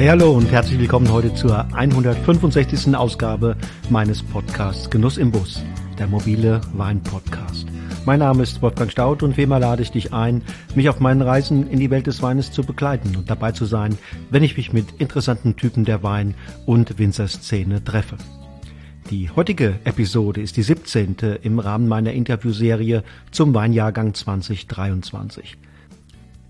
Hey, hallo und herzlich willkommen heute zur 165. Ausgabe meines Podcasts Genuss im Bus, der mobile Wein-Podcast. Mein Name ist Wolfgang Staudt und wie immer lade ich dich ein, mich auf meinen Reisen in die Welt des Weines zu begleiten und dabei zu sein, wenn ich mich mit interessanten Typen der Wein- und Winzerszene treffe. Die heutige Episode ist die 17. im Rahmen meiner Interviewserie zum Weinjahrgang 2023.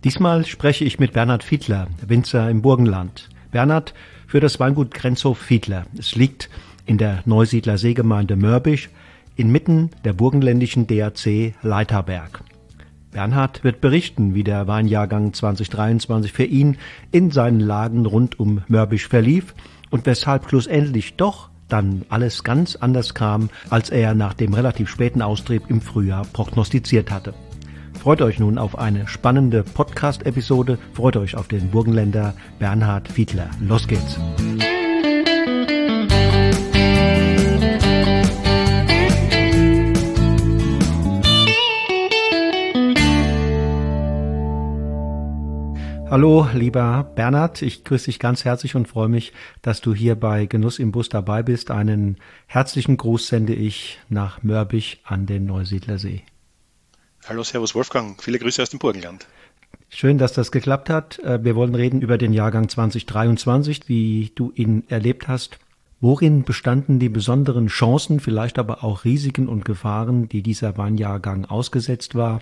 Diesmal spreche ich mit Bernhard Fiedler, Winzer im Burgenland. Bernhard für das Weingut Grenzhof Fiedler. Es liegt in der Neusiedlerseegemeinde Mörbisch, inmitten der burgenländischen DAC Leithaberg. Bernhard wird berichten, wie der Weinjahrgang 2023 für ihn in seinen Lagen rund um Mörbisch verlief und weshalb schlussendlich doch dann alles ganz anders kam, als er nach dem relativ späten Austrieb im Frühjahr prognostiziert hatte. Freut euch nun auf eine spannende Podcast-Episode. Freut euch auf den Burgenländer Bernhard Fiedler. Los geht's! Hallo, lieber Bernhard. Ich grüße dich ganz herzlich und freue mich, dass du hier bei Genuss im Bus dabei bist. Einen herzlichen Gruß sende ich nach Mörbisch an den Neusiedlersee. Hallo, servus Wolfgang. Viele Grüße aus dem Burgenland. Schön, dass das geklappt hat. Wir wollen reden über den Jahrgang 2023, wie du ihn erlebt hast. Worin bestanden die besonderen Chancen, vielleicht aber auch Risiken und Gefahren, die dieser Weinjahrgang ausgesetzt war?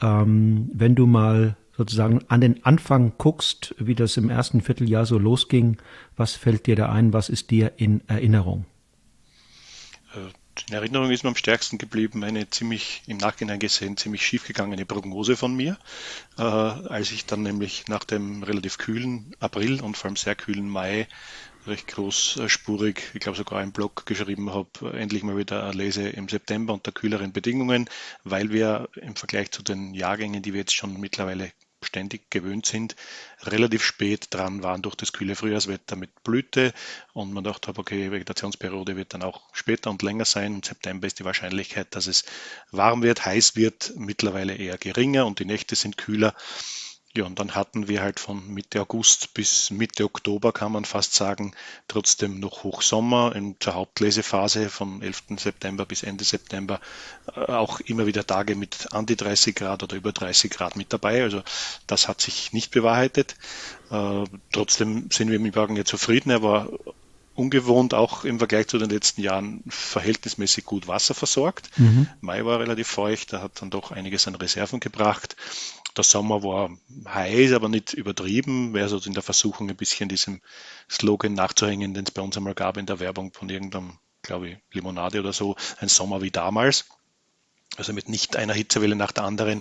Wenn du mal sozusagen an den Anfang guckst, wie das im ersten Vierteljahr so losging, was fällt dir da ein? Was ist dir in Erinnerung? In Erinnerung ist mir am stärksten geblieben eine ziemlich, im Nachhinein gesehen, ziemlich schief gegangene Prognose von mir, als ich dann nämlich nach dem relativ kühlen April und vor allem sehr kühlen Mai recht großspurig, ich glaube sogar einen Blog geschrieben habe, endlich mal wieder eine Lese im September unter kühleren Bedingungen, weil wir im Vergleich zu den Jahrgängen, die wir jetzt schon mittlerweile ständig gewöhnt sind, relativ spät dran waren durch das kühle Frühjahrswetter mit Blüte und man dachte, okay, Vegetationsperiode wird dann auch später und länger sein. Im September ist die Wahrscheinlichkeit, dass es warm wird, heiß wird, mittlerweile eher geringer und die Nächte sind kühler. Ja, und dann hatten wir halt von Mitte August bis Mitte Oktober, kann man fast sagen, trotzdem noch Hochsommer in der Hauptlesephase vom 11. September bis Ende September auch immer wieder Tage mit an die 30 Grad oder über 30 Grad mit dabei. Also das hat sich nicht bewahrheitet. Trotzdem sind wir mit dem Jahrgang ja zufrieden. Er war ungewohnt auch im Vergleich zu den letzten Jahren verhältnismäßig gut wasserversorgt. Mai war relativ feucht, da hat dann doch einiges an Reserven gebracht. Der Sommer war heiß, aber nicht übertrieben. Wäre so in der Versuchung, ein bisschen diesem Slogan nachzuhängen, den es bei uns einmal gab in der Werbung von irgendeinem, glaube ich, Limonade oder so, ein Sommer wie damals. Also mit nicht einer Hitzewelle nach der anderen.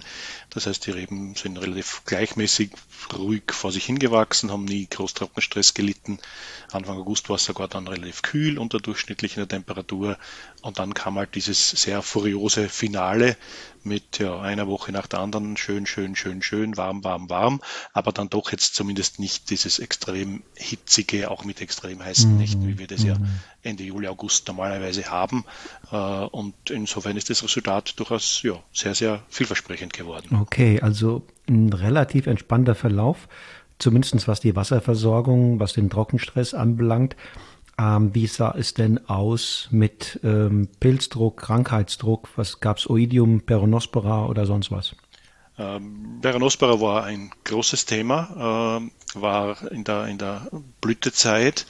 Das heißt, die Reben sind relativ gleichmäßig ruhig vor sich hingewachsen, haben nie groß Trockenstress gelitten. Anfang August war es sogar dann relativ kühl, unterdurchschnittlich in der Temperatur. Und dann kam halt dieses sehr furiose Finale mit einer Woche nach der anderen. Schön, schön, schön, schön, warm, warm, warm. Aber dann doch jetzt zumindest nicht dieses extrem hitzige, auch mit extrem heißen Nächten, wie wir das ja Ende Juli, August normalerweise haben. Und insofern ist das Resultat durchaus sehr, sehr vielversprechend geworden. Okay, also ein relativ entspannter Verlauf, zumindest was die Wasserversorgung, was den Trockenstress anbelangt. Wie sah es denn aus mit Pilzdruck, Krankheitsdruck? Was gab es? Oidium, Peronospora oder sonst was? Peronospora war ein großes Thema, war in der Blütezeit.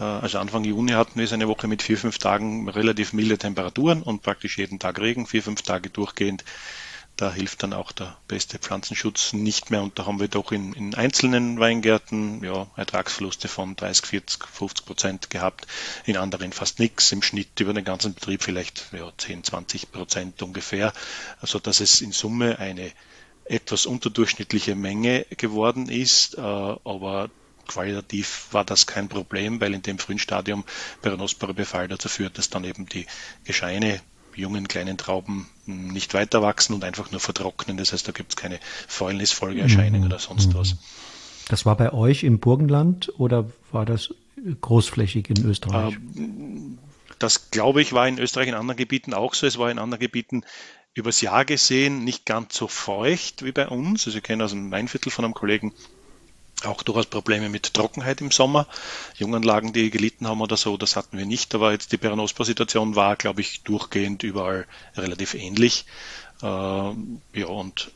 Also Anfang Juni hatten wir es eine Woche mit 4-5 Tagen relativ milde Temperaturen und praktisch jeden Tag Regen, 4-5 Tage durchgehend. Da hilft dann auch der beste Pflanzenschutz nicht mehr und da haben wir doch in einzelnen Weingärten Ertragsverluste von 30%, 40%, 50% gehabt, in anderen fast nichts, im Schnitt über den ganzen Betrieb vielleicht 10%, 20% ungefähr, also dass es in Summe eine etwas unterdurchschnittliche Menge geworden ist, aber qualitativ war das kein Problem, weil in dem frühen Stadium Peronospora-Befall dazu führt, dass dann eben die Gescheine, jungen kleinen Trauben nicht weiter wachsen und einfach nur vertrocknen. Das heißt, da gibt es keine Fäulnisfolgeerscheinungen oder sonst was. Das war bei euch im Burgenland oder war das großflächig in Österreich? Das, glaube ich, war in Österreich in anderen Gebieten auch so. Es war in anderen Gebieten übers Jahr gesehen nicht ganz so feucht wie bei uns. Also ich kenne aus dem Weinviertel von einem Kollegen Auch durchaus Probleme mit Trockenheit im Sommer. Junganlagen, die gelitten haben oder so, das hatten wir nicht. Aber jetzt die Peronospora-Situation war, glaube ich, durchgehend überall relativ ähnlich. Und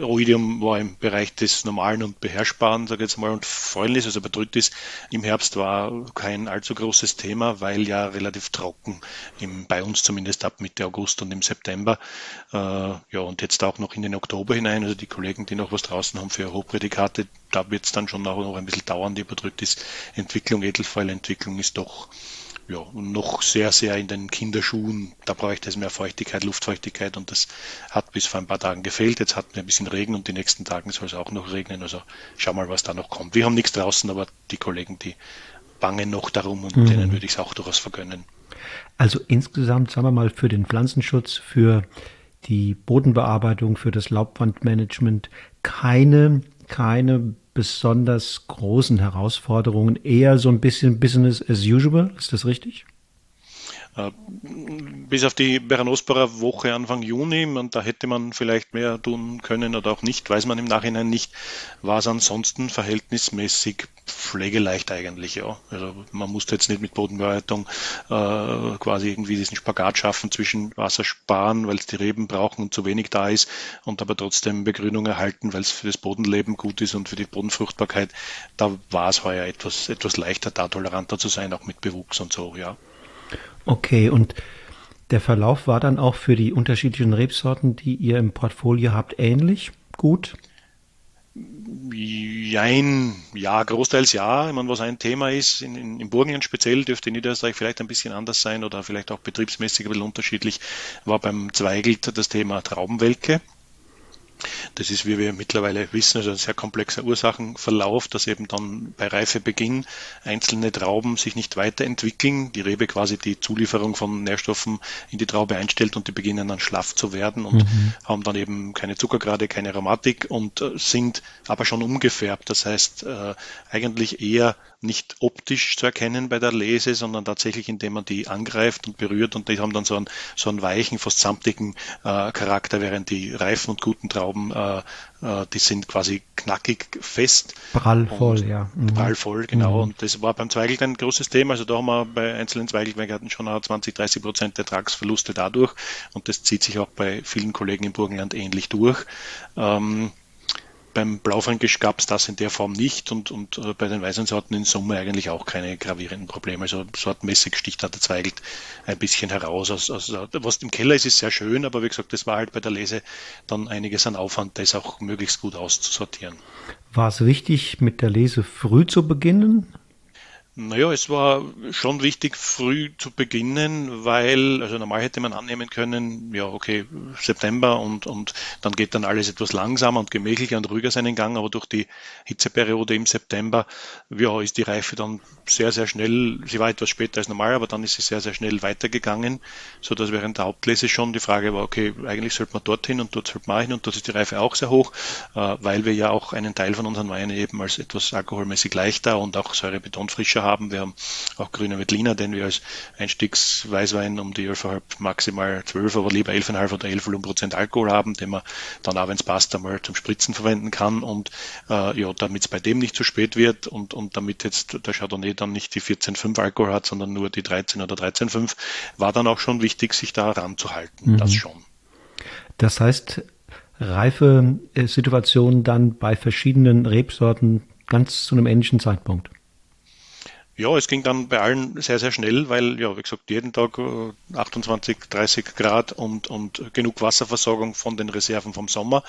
Oidium war im Bereich des Normalen und Beherrschbaren, sage ich jetzt mal, und Fäulnis, also Botrytis, im Herbst war kein allzu großes Thema, weil ja relativ trocken, bei uns zumindest ab Mitte August und im September, und jetzt auch noch in den Oktober hinein, also die Kollegen, die noch was draußen haben für Hochprädikate, da wird es dann schon noch ein bisschen dauern, die Botrytis-Entwicklung, Edelfeulentwicklung ist doch noch sehr, sehr in den Kinderschuhen. Da bräuchte es mehr Feuchtigkeit, Luftfeuchtigkeit, und das hat bis vor ein paar Tagen gefehlt. Jetzt hatten wir ein bisschen Regen und die nächsten Tagen soll es auch noch regnen. Also schau mal, was da noch kommt. Wir haben nichts draußen, aber die Kollegen, die bangen noch darum, und denen würde ich es auch durchaus vergönnen. Also insgesamt, sagen wir mal, für den Pflanzenschutz, für die Bodenbearbeitung, für das Laubwandmanagement keine besonders großen Herausforderungen, eher so ein bisschen Business as usual, ist das richtig? Bis auf die Peronospora-Woche Anfang Juni, und da hätte man vielleicht mehr tun können oder auch nicht, weiß man im Nachhinein nicht, war es ansonsten verhältnismäßig pflegeleicht eigentlich, ja. Also man musste jetzt nicht mit Bodenbearbeitung quasi irgendwie diesen Spagat schaffen zwischen Wasser sparen, weil es die Reben brauchen und zu wenig da ist, und aber trotzdem Begrünung erhalten, weil es für das Bodenleben gut ist und für die Bodenfruchtbarkeit. Da war es heuer etwas leichter, da toleranter zu sein, auch mit Bewuchs und so, ja. Okay, und der Verlauf war dann auch für die unterschiedlichen Rebsorten, die ihr im Portfolio habt, ähnlich gut? Jein, ja, großteils ja. Ich meine, was ein Thema ist, in Burgenland speziell, dürfte in Niederösterreich vielleicht ein bisschen anders sein oder vielleicht auch betriebsmäßig ein bisschen unterschiedlich, war beim Zweigelt das Thema Traubenwelke. Das ist, wie wir mittlerweile wissen, also ein sehr komplexer Ursachenverlauf, dass eben dann bei Reifebeginn einzelne Trauben sich nicht weiterentwickeln, die Rebe quasi die Zulieferung von Nährstoffen in die Traube einstellt und die beginnen dann schlaff zu werden und haben dann eben keine Zuckergrade, keine Aromatik und sind aber schon umgefärbt. Das heißt, eigentlich eher nicht optisch zu erkennen bei der Lese, sondern tatsächlich, indem man die angreift und berührt, und die haben dann so einen weichen, fast samtigen Charakter, während die reifen und guten Trauben, die sind quasi knackig fest. Prallvoll, ja. Prallvoll, genau. Und das war beim Zweigelt ein großes Thema. Also da haben wir bei einzelnen Zweigeltweingärten schon 20-30% Ertragsverluste dadurch, und das zieht sich auch bei vielen Kollegen im Burgenland ähnlich durch. Beim Blaufränkisch gab es das in der Form nicht, und bei den weißen Sorten in Summe eigentlich auch keine gravierenden Probleme. Also sortenmäßig sticht da der Zweigelt ein bisschen heraus. Was im Keller ist, ist sehr schön, aber wie gesagt, das war halt bei der Lese dann einiges an Aufwand, das auch möglichst gut auszusortieren. War es wichtig, mit der Lese früh zu beginnen? Naja, es war schon wichtig, früh zu beginnen, weil, also normal hätte man annehmen können, ja, okay, September und dann geht dann alles etwas langsamer und gemächlicher und ruhiger seinen Gang, aber durch die Hitzeperiode im September, ja, ist die Reife dann sehr, sehr schnell, sie war etwas später als normal, aber dann ist sie sehr, sehr schnell weitergegangen, so dass während der Hauptlese schon die Frage war, okay, eigentlich sollte man dorthin und dort sollte man hin, und dort ist die Reife auch sehr hoch, weil wir ja auch einen Teil von unseren Weinen eben als etwas alkoholmäßig leichter und auch säurebetont frischer haben. Wir haben auch grüne Veltliner, den wir als Einstiegsweißwein um die 11,5, maximal 12, aber lieber 11,5 oder 11 Volumenprozent Alkohol haben, den man dann auch, wenn es passt, einmal zum Spritzen verwenden kann, und damit es bei dem nicht zu spät wird und damit jetzt der Chardonnay dann nicht die 14,5 Alkohol hat, sondern nur die 13 oder 13,5, war dann auch schon wichtig, sich da ranzuhalten, das schon. Das heißt, reife Situationen dann bei verschiedenen Rebsorten ganz zu einem ähnlichen Zeitpunkt? Ja, es ging dann bei allen sehr, sehr schnell, weil, ja, wie gesagt, jeden Tag 28, 30 Grad und genug Wasserversorgung von den Reserven vom Sommer.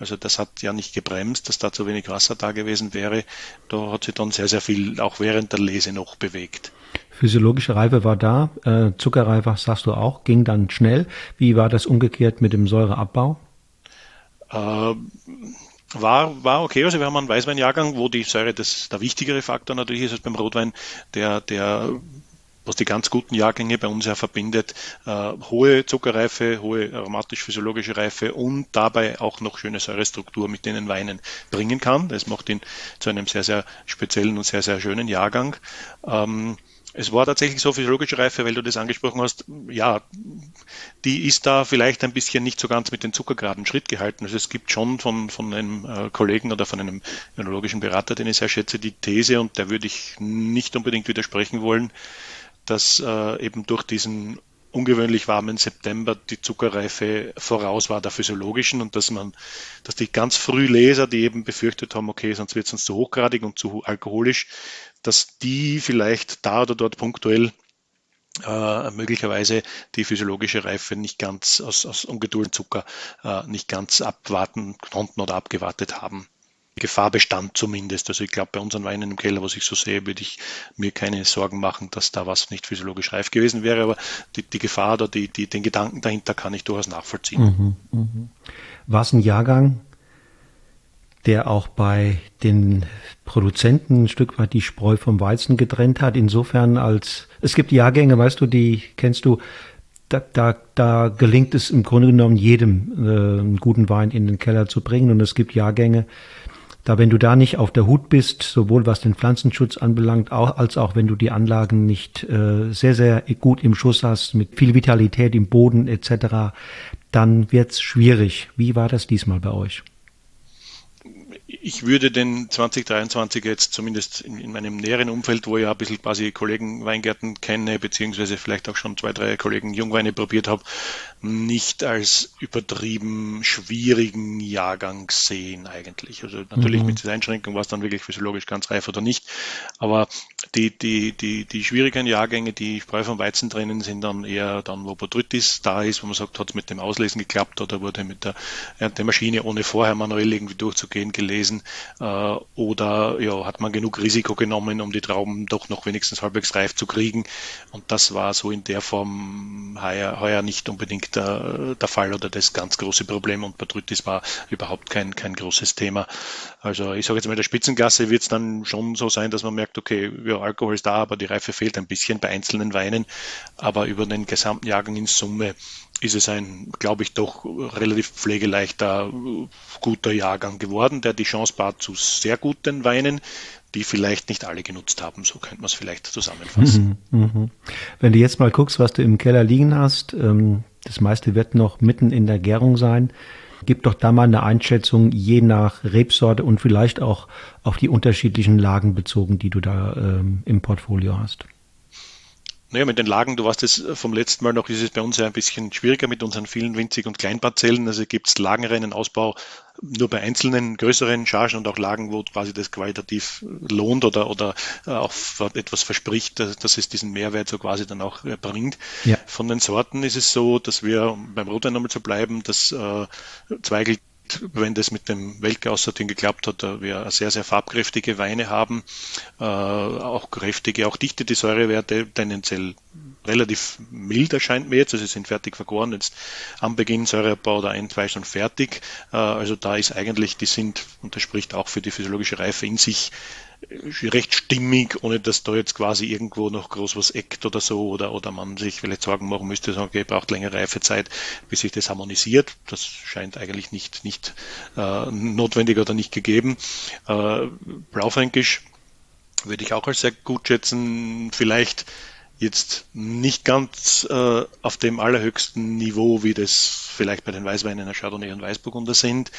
Also das hat ja nicht gebremst, dass da zu wenig Wasser da gewesen wäre. Da hat sich dann sehr, sehr viel auch während der Lese noch bewegt. Physiologische Reife war da, Zuckerreife, sagst du auch, ging dann schnell. Wie war das umgekehrt mit dem Säureabbau? War okay, also wir haben einen Weißweinjahrgang, wo die Säure der wichtigere Faktor natürlich ist als beim Rotwein, der was die ganz guten Jahrgänge bei uns ja verbindet, hohe Zuckerreife, hohe aromatisch-physiologische Reife und dabei auch noch schöne Säurestruktur mit denen Weinen bringen kann. Das macht ihn zu einem sehr, sehr speziellen und sehr, sehr schönen Jahrgang. Es war tatsächlich so, physiologische Reife, weil du das angesprochen hast, ja, die ist da vielleicht ein bisschen nicht so ganz mit den Zuckergraden Schritt gehalten. Also es gibt schon von einem Kollegen oder von einem önologischen Berater, den ich sehr schätze, die These, und der würde ich nicht unbedingt widersprechen wollen, dass eben durch diesen ungewöhnlich warmen September die Zuckerreife voraus war der physiologischen, und dass die ganz früh Leser, die eben befürchtet haben, okay, sonst wird es uns zu hochgradig und zu alkoholisch, dass die vielleicht da oder dort punktuell möglicherweise die physiologische Reife nicht ganz aus Ungeduld, Zucker nicht ganz abwarten konnten oder abgewartet haben. Die Gefahr bestand zumindest. Also ich glaube, bei unseren Weinen im Keller, was ich so sehe, würde ich mir keine Sorgen machen, dass da was nicht physiologisch reif gewesen wäre. Aber die Gefahr oder den Gedanken dahinter kann ich durchaus nachvollziehen. Mhm, mhm. War es ein Jahrgang, der auch bei den Produzenten ein Stück weit die Spreu vom Weizen getrennt hat? Insofern, als es gibt Jahrgänge, weißt du, die kennst du, da gelingt es im Grunde genommen jedem, einen guten Wein in den Keller zu bringen. Und es gibt Jahrgänge, da, wenn du da nicht auf der Hut bist, sowohl was den Pflanzenschutz anbelangt, als auch wenn du die Anlagen nicht sehr, sehr gut im Schuss hast, mit viel Vitalität im Boden etc., dann wird's schwierig. Wie war das diesmal bei euch? Ich würde den 2023 jetzt zumindest in meinem näheren Umfeld, wo ich ja ein bisschen quasi Kollegen Weingärten kenne, beziehungsweise vielleicht auch schon 2, 3 Kollegen Jungweine probiert habe, nicht als übertrieben schwierigen Jahrgang sehen eigentlich. Also natürlich mit dieser Einschränkung, war es dann wirklich physiologisch ganz reif oder nicht. Aber die schwierigen Jahrgänge, die Spreu vom Weizen trennen, sind dann eher dann, wo Botrytis da ist, wo man sagt, hat es mit dem Auslesen geklappt oder wurde mit der Maschine, ohne vorher manuell irgendwie durchzugehen, gelesen. Oder ja, hat man genug Risiko genommen, um die Trauben doch noch wenigstens halbwegs reif zu kriegen? Und das war so in der Form heuer nicht unbedingt der Fall oder das ganz große Problem, und Botrytis war überhaupt kein großes Thema. Also ich sage jetzt mal, in der Spitzenklasse wird es dann schon so sein, dass man merkt, okay, ja, Alkohol ist da, aber die Reife fehlt ein bisschen bei einzelnen Weinen, aber über den gesamten Jahrgang in Summe ist es ein, glaube ich, doch relativ pflegeleichter, guter Jahrgang geworden, der die Chance bat zu sehr guten Weinen, die vielleicht nicht alle genutzt haben. So könnte man es vielleicht zusammenfassen. Mhm, wenn du jetzt mal guckst, was du im Keller liegen hast, das meiste wird noch mitten in der Gärung sein. Gib doch da mal eine Einschätzung, je nach Rebsorte und vielleicht auch auf die unterschiedlichen Lagen bezogen, die du da im Portfolio hast. Naja, mit den Lagen, du warst es vom letzten Mal noch, ist es bei uns ja ein bisschen schwieriger mit unseren vielen Winzig- und Kleinparzellen. Also gibt es Lagenrennen, Ausbau nur bei einzelnen größeren Chargen und auch Lagen, wo quasi das qualitativ lohnt oder auch etwas verspricht, dass es diesen Mehrwert so quasi dann auch bringt. Ja. Von den Sorten ist es so, dass wir, um beim Rotwein nochmal zu bleiben, das Zweigelt, wenn das mit dem Weltgau-Sortieren geklappt hat, da wir sehr, sehr farbkräftige Weine haben, auch kräftige, auch dichte, die Säurewerte tendenziell relativ mild erscheint mir jetzt, also sie sind fertig vergoren, jetzt am Beginn Säureabbau oder ein, zwei schon fertig, also da ist eigentlich, die sind, und das spricht auch für die physiologische Reife in sich, recht stimmig, ohne dass da jetzt quasi irgendwo noch groß was eckt oder so, oder man sich vielleicht Sorgen machen müsste, sagen, okay, braucht längere Reifezeit, bis sich das harmonisiert. Das scheint eigentlich nicht notwendig oder nicht gegeben. Blaufränkisch würde ich auch als sehr gut schätzen, vielleicht jetzt nicht ganz auf dem allerhöchsten Niveau, wie das vielleicht bei den Weißweinen der Chardonnay und Weißburgunder sind.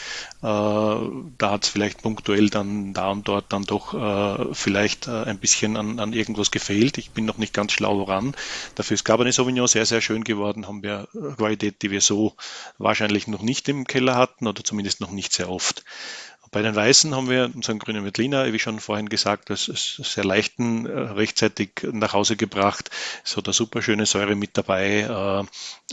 Da hat es vielleicht punktuell dann da und dort dann doch vielleicht ein bisschen an irgendwas gefehlt. Ich bin noch nicht ganz schlau, woran. Dafür ist Cabernet Sauvignon sehr, sehr schön geworden. Haben wir Qualität, die wir so wahrscheinlich noch nicht im Keller hatten oder zumindest noch nicht sehr oft. Bei den Weißen haben wir unseren grünen Veltliner, wie schon vorhin gesagt, als sehr leichten, rechtzeitig nach Hause gebracht. So da super schöne Säure mit dabei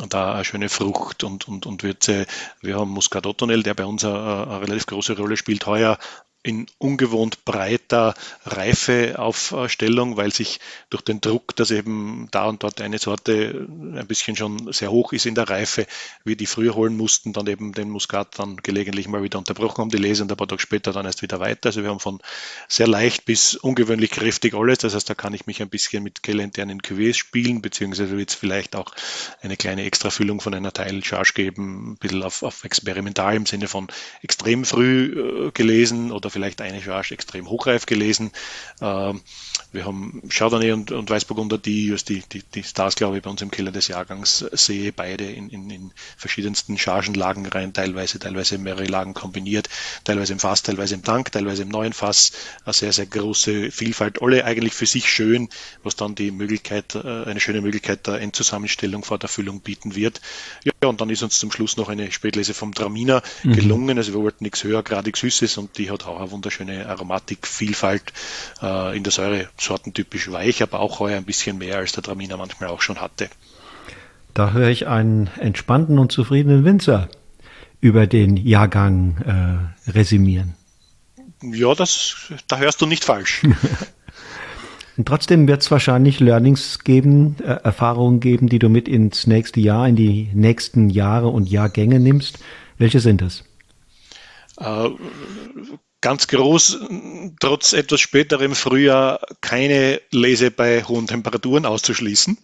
und da eine schöne Frucht und Würze. Wir haben Muskat, der bei uns eine relativ große Rolle spielt heuer, in ungewohnt breiter Reifeaufstellung, weil sich durch den Druck, dass eben da und dort eine Sorte ein bisschen schon sehr hoch ist in der Reife, wir die früher holen mussten, dann eben den Muskat dann gelegentlich mal wieder unterbrochen haben, die Lese, und ein paar Tage später dann erst wieder weiter. Also wir haben von sehr leicht bis ungewöhnlich kräftig alles. Das heißt, da kann ich mich ein bisschen mit kellerinternen Cuvées spielen, beziehungsweise wird es vielleicht auch eine kleine Extrafüllung von einer Teilcharge geben, ein bisschen auf experimental im Sinne von extrem früh gelesen oder vielleicht eine Charge extrem hochreif gelesen. Wir haben Chardonnay und Weißburgunder, die Stars, glaube ich, bei uns im Keller des Jahrgangs sehe, beide in verschiedensten Chargenlagen rein, teilweise mehrere Lagen kombiniert, teilweise im Fass, teilweise im Tank, teilweise im neuen Fass. Eine sehr, sehr große Vielfalt, alle eigentlich für sich schön, was dann die Möglichkeit, eine schöne Möglichkeit der Endzusammenstellung vor der Füllung bieten wird. Ja, und dann ist uns zum Schluss noch eine Spätlese vom Traminer gelungen. Also wir wollten nichts höhergradig Süßes und die hat auch eine wunderschöne Aromatikvielfalt, in der Säure sortentypisch weich, aber auch heuer ein bisschen mehr, als der Traminer manchmal auch schon hatte. Da höre ich einen entspannten und zufriedenen Winzer über den Jahrgang resümieren. Ja, da hörst du nicht falsch. Und trotzdem wird es wahrscheinlich Learnings geben, Erfahrungen geben, die du mit ins nächste Jahr, in die nächsten Jahre und Jahrgänge nimmst. Welche sind das? Ganz groß, trotz etwas späterem Frühjahr keine Lese bei hohen Temperaturen auszuschließen,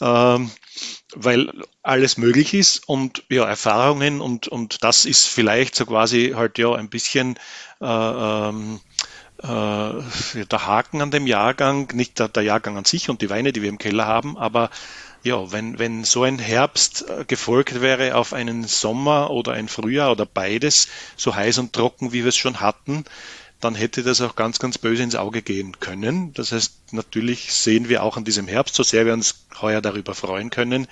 weil alles möglich ist und ja, Erfahrungen und das ist vielleicht so quasi halt ja ein bisschen der Haken an dem Jahrgang, nicht der Jahrgang an sich und die Weine, die wir im Keller haben, aber ja, wenn so ein Herbst gefolgt wäre auf einen Sommer oder ein Frühjahr oder beides, so heiß und trocken, wie wir es schon hatten, dann hätte das auch ganz, ganz böse ins Auge gehen können. Das heißt, natürlich sehen wir auch an diesem Herbst, so sehr wir uns heuer darüber freuen können,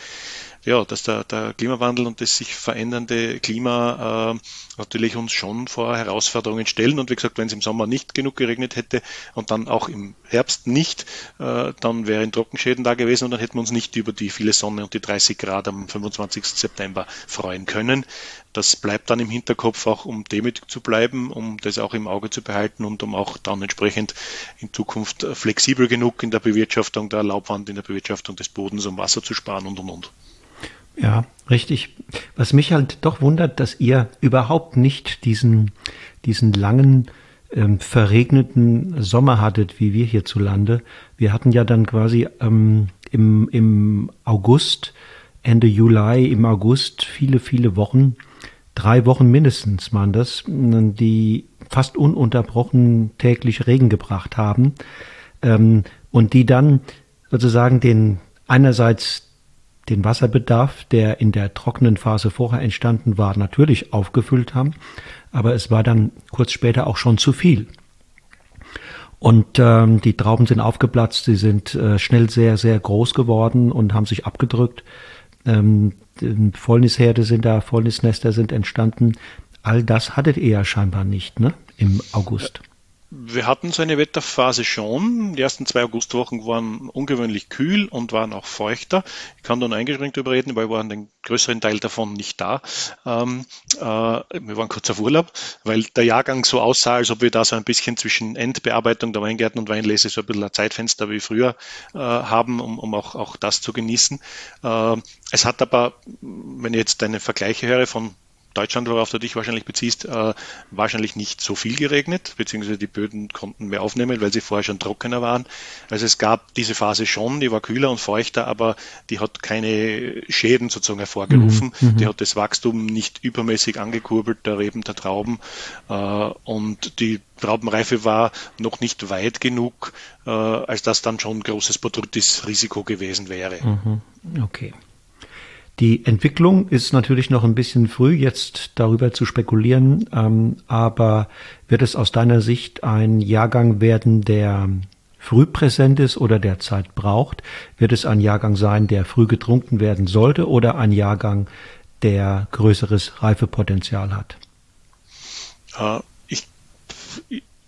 ja, dass der Klimawandel und das sich verändernde Klima natürlich uns schon vor Herausforderungen stellen. Und wie gesagt, wenn es im Sommer nicht genug geregnet hätte und dann auch im Herbst nicht, dann wären Trockenschäden da gewesen und dann hätten wir uns nicht über die viele Sonne und die 30 Grad am 25. September freuen können. Das bleibt dann im Hinterkopf auch, um demütig zu bleiben, um das auch im Auge zu behalten und um auch dann entsprechend in Zukunft flexibel genug in der Bewirtschaftung der Laubwand, in der Bewirtschaftung des Bodens, um Wasser zu sparen und. Ja, richtig. Was mich halt doch wundert, dass ihr überhaupt nicht diesen langen, verregneten Sommer hattet, wie wir hierzulande. Wir hatten ja dann quasi im August, Ende Juli, im August viele Wochen, 3 Wochen mindestens waren das, die fast ununterbrochen täglich Regen gebracht haben, und die dann sozusagen einerseits den Wasserbedarf, der in der trockenen Phase vorher entstanden war, natürlich aufgefüllt haben, aber es war dann kurz später auch schon zu viel. Und die Trauben sind aufgeplatzt, sie sind schnell sehr, sehr groß geworden und haben sich abgedrückt. Fäulnisherde sind da, Fäulnisnester sind entstanden. All das hattet ihr ja scheinbar nicht, ne? Im August. Ja. Wir hatten so eine Wetterphase schon. Die ersten 2 Augustwochen waren ungewöhnlich kühl und waren auch feuchter. Ich kann da nur eingeschränkt drüber reden, weil wir waren den größeren Teil davon nicht da. Wir waren kurz auf Urlaub, weil der Jahrgang so aussah, als ob wir da so ein bisschen zwischen Endbearbeitung der Weingärten und Weinlese so ein bisschen ein Zeitfenster wie früher haben, um auch das zu genießen. Es hat aber, wenn ich jetzt deine Vergleiche höre von Deutschland, worauf du dich wahrscheinlich beziehst, wahrscheinlich nicht so viel geregnet, beziehungsweise die Böden konnten mehr aufnehmen, weil sie vorher schon trockener waren. Also es gab diese Phase schon, die war kühler und feuchter, aber die hat keine Schäden sozusagen hervorgerufen. Die hat das Wachstum nicht übermäßig angekurbelt, der Reben, der Trauben, und die Traubenreife war noch nicht weit genug, als dass dann schon ein großes Botrytis-Risiko gewesen wäre. Okay. Die Entwicklung ist natürlich noch ein bisschen früh, jetzt darüber zu spekulieren, aber wird es aus deiner Sicht ein Jahrgang werden, der früh präsent ist oder der Zeit braucht? Wird es ein Jahrgang sein, der früh getrunken werden sollte oder ein Jahrgang, der größeres Reifepotenzial hat?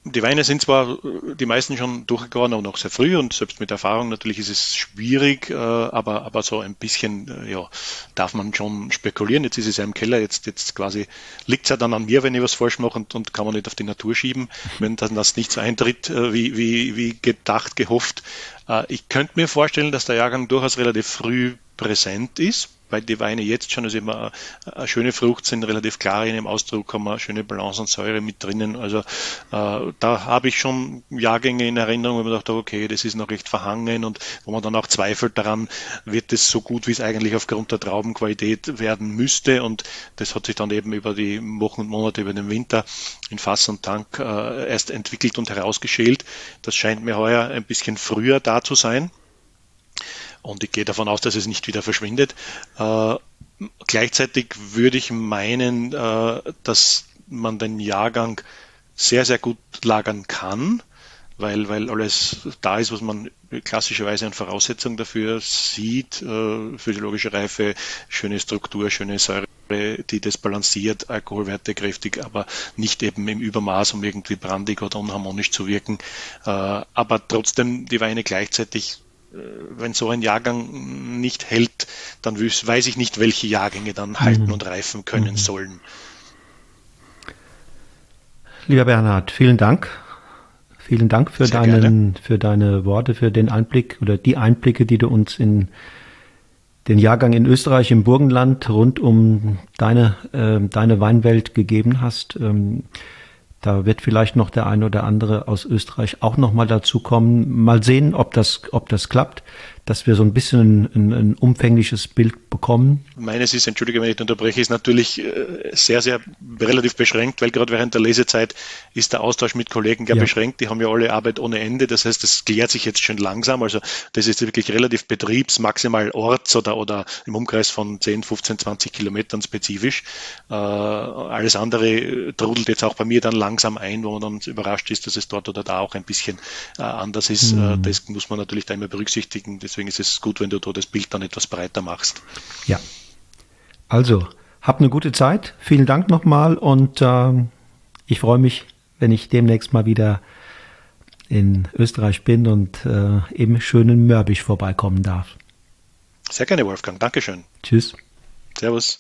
Die Weine sind zwar die meisten schon durchgegangen, aber noch sehr früh und selbst mit Erfahrung natürlich ist es schwierig, aber so ein bisschen, ja, darf man schon spekulieren. Jetzt ist es ja im Keller, jetzt quasi liegt es ja dann an mir, wenn ich was falsch mache und kann man nicht auf die Natur schieben, wenn dann das nicht so eintritt, wie gedacht, gehofft. Ich könnte mir vorstellen, dass der Jahrgang durchaus relativ früh präsent ist, weil die Weine jetzt schon also immer eine schöne Frucht sind, relativ klar in dem Ausdruck, haben wir eine schöne Balance und Säure mit drinnen. Also da habe ich schon Jahrgänge in Erinnerung, wo man dachte, okay, das ist noch recht verhangen und wo man dann auch zweifelt daran, wird es so gut, wie es eigentlich aufgrund der Traubenqualität werden müsste, und das hat sich dann eben über die Wochen und Monate, über den Winter in Fass und Tank erst entwickelt und herausgeschält. Das scheint mir heuer ein bisschen früher da zu sein. Und ich gehe davon aus, dass es nicht wieder verschwindet. Gleichzeitig würde ich meinen, dass man den Jahrgang sehr, sehr gut lagern kann, weil alles da ist, was man klassischerweise an Voraussetzungen dafür sieht. Physiologische Reife, schöne Struktur, schöne Säure, die das balanciert, Alkoholwerte kräftig, aber nicht eben im Übermaß, um irgendwie brandig oder unharmonisch zu wirken. Aber trotzdem die Weine gleichzeitig, wenn so ein Jahrgang nicht hält, dann weiß ich nicht, welche Jahrgänge dann halten und reifen können sollen. Lieber Bernhard, vielen Dank. Vielen Dank für deine Worte, für den Einblick oder die Einblicke, die du uns in den Jahrgang in Österreich, im Burgenland, rund um deine Weinwelt gegeben hast. Da wird vielleicht noch der ein oder andere aus Österreich auch nochmal dazukommen. Mal sehen, ob das klappt, dass wir so ein bisschen ein umfängliches Bild bekommen. Meines ist, entschuldige, wenn ich unterbreche, ist natürlich sehr, sehr relativ beschränkt, weil gerade während der Lesezeit ist der Austausch mit Kollegen ja beschränkt. Die haben ja alle Arbeit ohne Ende. Das heißt, das klärt sich jetzt schon langsam. Also das ist wirklich relativ maximal orts- oder im Umkreis von 10, 15, 20 Kilometern spezifisch. Alles andere trudelt jetzt auch bei mir dann langsam ein, wo man dann überrascht ist, dass es dort oder da auch ein bisschen anders ist. Das muss man natürlich da immer berücksichtigen. Deswegen ist es gut, wenn du das Bild dann etwas breiter machst. Ja, also hab eine gute Zeit. Vielen Dank nochmal und ich freue mich, wenn ich demnächst mal wieder in Österreich bin und im schönen Mörbisch vorbeikommen darf. Sehr gerne, Wolfgang. Dankeschön. Tschüss. Servus.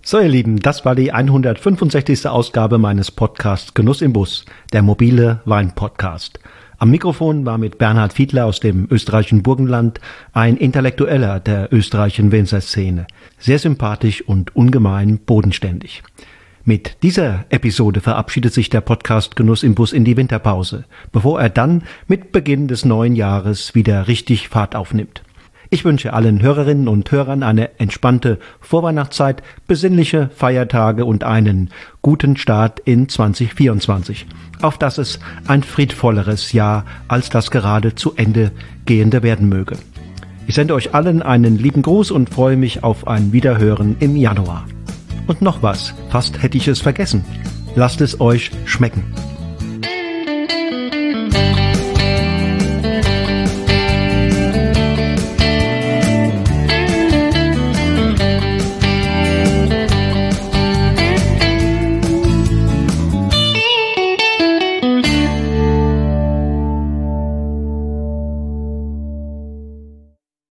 So, ihr Lieben, das war die 165. Ausgabe meines Podcasts Genuss im Bus, der mobile Wein-Podcast. Am Mikrofon war mit Bernhard Fiedler aus dem österreichischen Burgenland ein Intellektueller der österreichischen Winzerszene. Sehr sympathisch und ungemein bodenständig. Mit dieser Episode verabschiedet sich der Podcast Genuss im Bus in die Winterpause, bevor er dann mit Beginn des neuen Jahres wieder richtig Fahrt aufnimmt. Ich wünsche allen Hörerinnen und Hörern eine entspannte Vorweihnachtszeit, besinnliche Feiertage und einen guten Start in 2024. Auf dass es ein friedvolleres Jahr als das gerade zu Ende gehende werden möge. Ich sende euch allen einen lieben Gruß und freue mich auf ein Wiederhören im Januar. Und noch was, fast hätte ich es vergessen. Lasst es euch schmecken.